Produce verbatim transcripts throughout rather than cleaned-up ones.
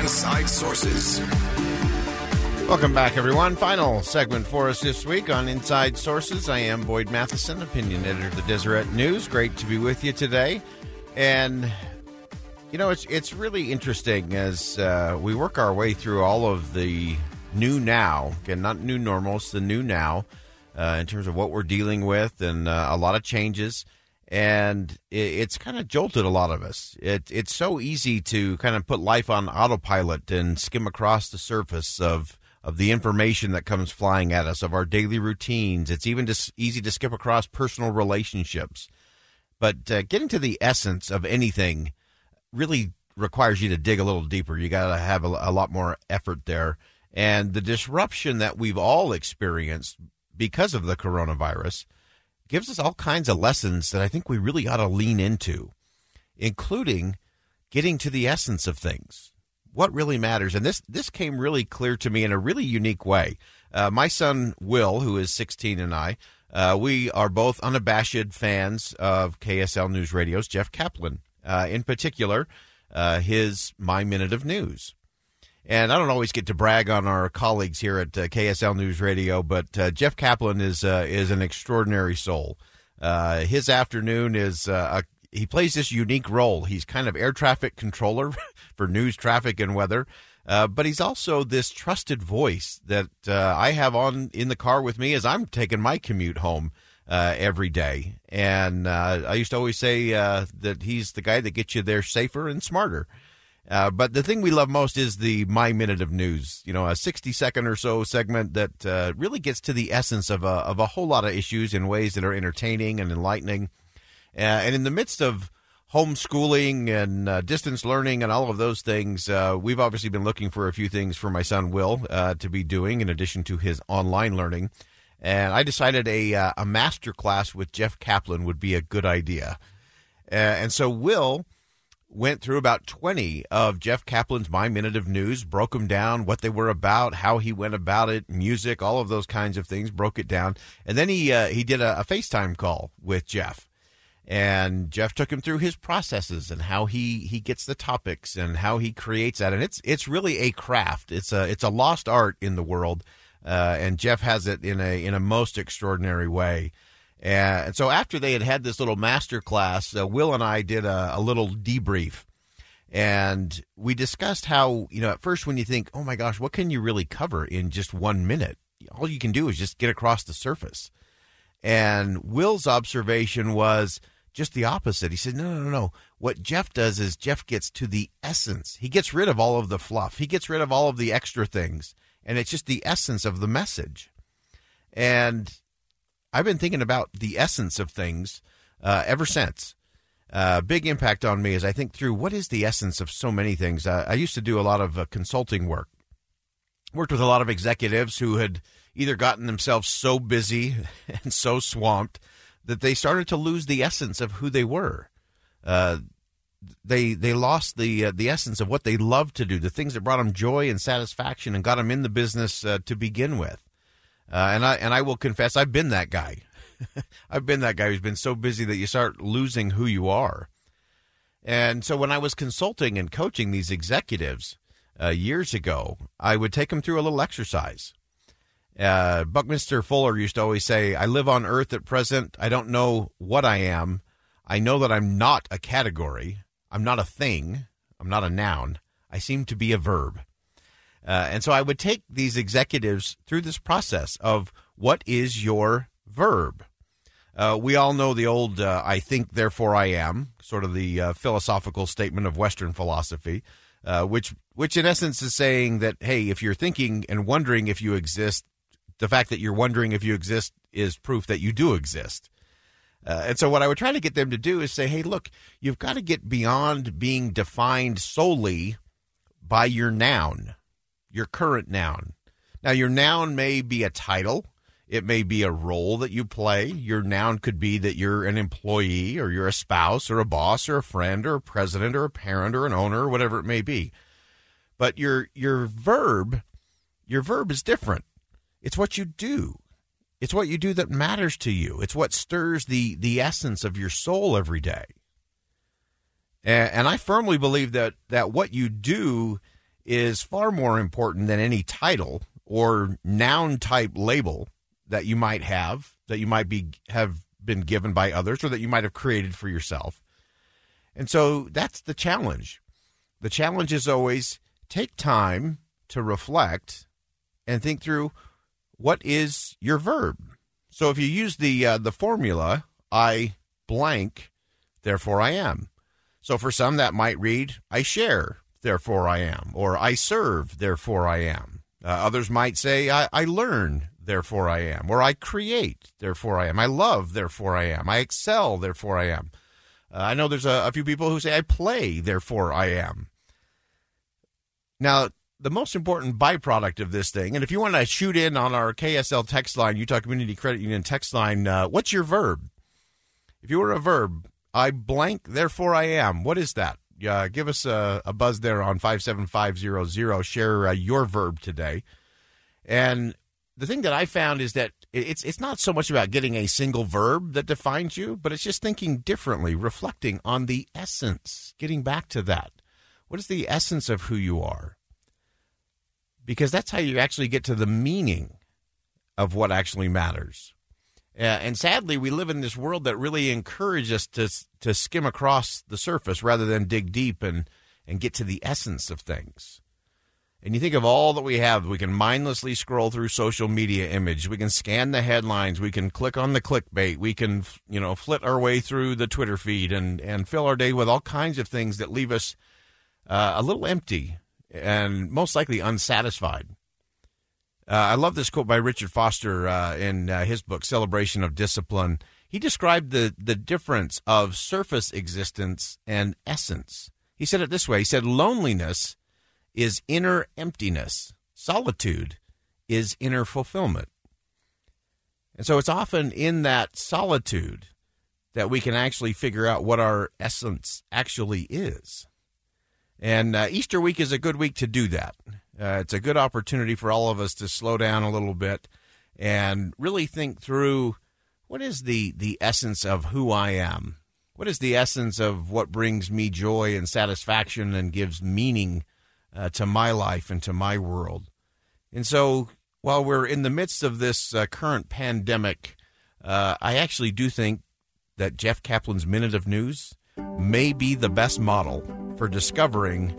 Inside Sources. Welcome back, everyone. Final segment for us this week on Inside Sources. I am Boyd Matheson, opinion editor of the Deseret News. Great to be with you today. And, you know, it's it's really interesting as uh, we work our way through all of the new now. Again, not new normals, the new now uh, in terms of what we're dealing with and uh, a lot of changes. And it, it's kind of jolted a lot of us. It, it's so easy to kind of put life on autopilot and skim across the surface of of the information that comes flying at us, of our daily routines. It's even just easy to skip across personal relationships. But uh, getting to the essence of anything really requires you to dig a little deeper. You got to have a, a lot more effort there. And the disruption that we've all experienced because of the coronavirus gives us all kinds of lessons that I think we really ought to lean into, including getting to the essence of things. What really matters? And this this came really clear to me in a really unique way. Uh, my son, Will, who is sixteen, and I, uh, we are both unabashed fans of K S L News Radio's Jeff Kaplan, uh, in particular, uh, his My Minute of News. And I don't always get to brag on our colleagues here at uh, K S L News Radio, but uh, Jeff Kaplan is uh, is an extraordinary soul. Uh, his afternoon is uh, a He plays this unique role. He's kind of air traffic controller for news, traffic, and weather, uh, but he's also this trusted voice that uh, I have on in the car with me as I'm taking my commute home uh, every day. And uh, I used to always say uh, that he's the guy that gets you there safer and smarter. Uh, but the thing we love most is the My Minute of News, you know, a sixty-second or so segment that uh, really gets to the essence of a, of a whole lot of issues in ways that are entertaining and enlightening. Uh, and in the midst of homeschooling and uh, distance learning and all of those things, uh, we've obviously been looking for a few things for my son, Will, uh, to be doing in addition to his online learning. And I decided a uh, a master class with Jeff Kaplan would be a good idea. Uh, and so Will went through about twenty of Jeff Kaplan's My Minute of News, broke them down, what they were about, how he went about it, music, all of those kinds of things, broke it down. And then he, uh, he did a, a FaceTime call with Jeff. And Jeff took him through his processes and how he, he gets the topics and how he creates that. And it's it's really a craft. It's a it's a lost art in the world, uh, and Jeff has it in a in a most extraordinary way. And so after they had had this little master class, uh, Will and I did a, a little debrief, and we discussed how, you know, at first when you think, oh my gosh, what can you really cover in just one minute? All you can do is just get across the surface. And Will's observation was just the opposite. He said, no, no, no, no. What Jeff does is Jeff gets to the essence. He gets rid of all of the fluff. He gets rid of all of the extra things. And it's just the essence of the message. And I've been thinking about the essence of things uh, ever since. Uh, big impact on me as I think through what is the essence of so many things. Uh, I used to do a lot of uh, consulting work. Worked with a lot of executives who had either gotten themselves so busy and so swamped that they started to lose the essence of who they were. Uh, they they lost the uh, the essence of what they loved to do, the things that brought them joy and satisfaction and got them in the business uh, to begin with. Uh, and I and I will confess, I've been that guy. I've been that guy who's been so busy that you start losing who you are. And so when I was consulting and coaching these executives uh, years ago, I would take them through a little exercise. Uh, Buckminster Fuller used to always say, I live on earth at present. I don't know what I am. I know that I'm not a category. I'm not a thing. I'm not a noun. I seem to be a verb. Uh, and so I would take these executives through this process of what is your verb? Uh, we all know the old, uh, I think, therefore I am, sort of the uh, philosophical statement of Western philosophy. Uh, which, which in essence is saying that, hey, if you're thinking and wondering if you exist, the fact that you're wondering if you exist is proof that you do exist. Uh, and so what I would try to get them to do is say, hey, look, you've got to get beyond being defined solely by your noun, your current noun. Now, your noun may be a title. It may be a role that you play. Your noun could be that you're an employee or you're a spouse or a boss or a friend or a president or a parent or an owner or whatever it may be. But your your verb, your verb is different. It's what you do. It's what you do that matters to you. It's what stirs the, the essence of your soul every day. And, and I firmly believe that, that what you do is far more important than any title or noun-type label that you might have, that you might be have been given by others or that you might have created for yourself. And so that's the challenge. The challenge is always take time to reflect and think through, what is your verb? So if you use the uh, the formula, I blank, therefore I am. So for some, that might read, I share, therefore I am, or I serve, therefore I am. Uh, others might say, I, I learn, therefore I am, or I create, therefore I am. I love, therefore I am. I excel, therefore I am. Uh, I know there's a, a few people who say, I play, therefore I am. Now, the most important byproduct of this thing, and if you want to shoot in on our K S L text line, Utah Community Credit Union text line, uh, what's your verb? If you were a verb, I blank, therefore I am. What is that? Uh, give us a, a buzz there on five seven five zero zero. Share uh, your verb today. And the thing that I found is that it's it's not so much about getting a single verb that defines you, but it's just thinking differently, reflecting on the essence, getting back to that. What is the essence of who you are? Because that's how you actually get to the meaning of what actually matters. Uh, and sadly, we live in this world that really encourages us to to skim across the surface rather than dig deep and, and get to the essence of things. And you think of all that we have. We can mindlessly scroll through social media images. We can scan the headlines. We can click on the clickbait. We can, you know, flit our way through the Twitter feed and, and fill our day with all kinds of things that leave us uh, a little empty and most likely unsatisfied. Uh, I love this quote by Richard Foster uh, in uh, his book, Celebration of Discipline. He described the, the difference of surface existence and essence. He said it this way. He said, loneliness is inner emptiness. Solitude is inner fulfillment. And so it's often in that solitude that we can actually figure out what our essence actually is. And uh, Easter week is a good week to do that. Uh, it's a good opportunity for all of us to slow down a little bit and really think through, what is the, the essence of who I am? What is the essence of what brings me joy and satisfaction and gives meaning uh, to my life and to my world? And so while we're in the midst of this uh, current pandemic, uh, I actually do think that Jeff Kaplan's Minute of News may be the best model for discovering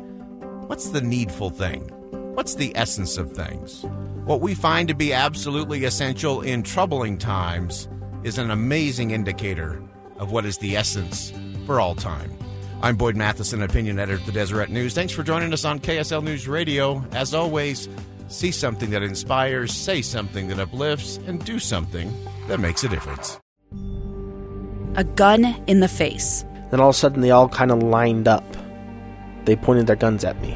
what's the needful thing, what's the essence of things. What we find to be absolutely essential in troubling times is an amazing indicator of what is the essence for all time. I'm Boyd Matheson, opinion editor at the Deseret News. Thanks for joining us on K S L News Radio. As always, see something that inspires, say something that uplifts, and do something that makes a difference. A gun in the face. Then all of a sudden they all kind of lined up. They pointed their guns at me.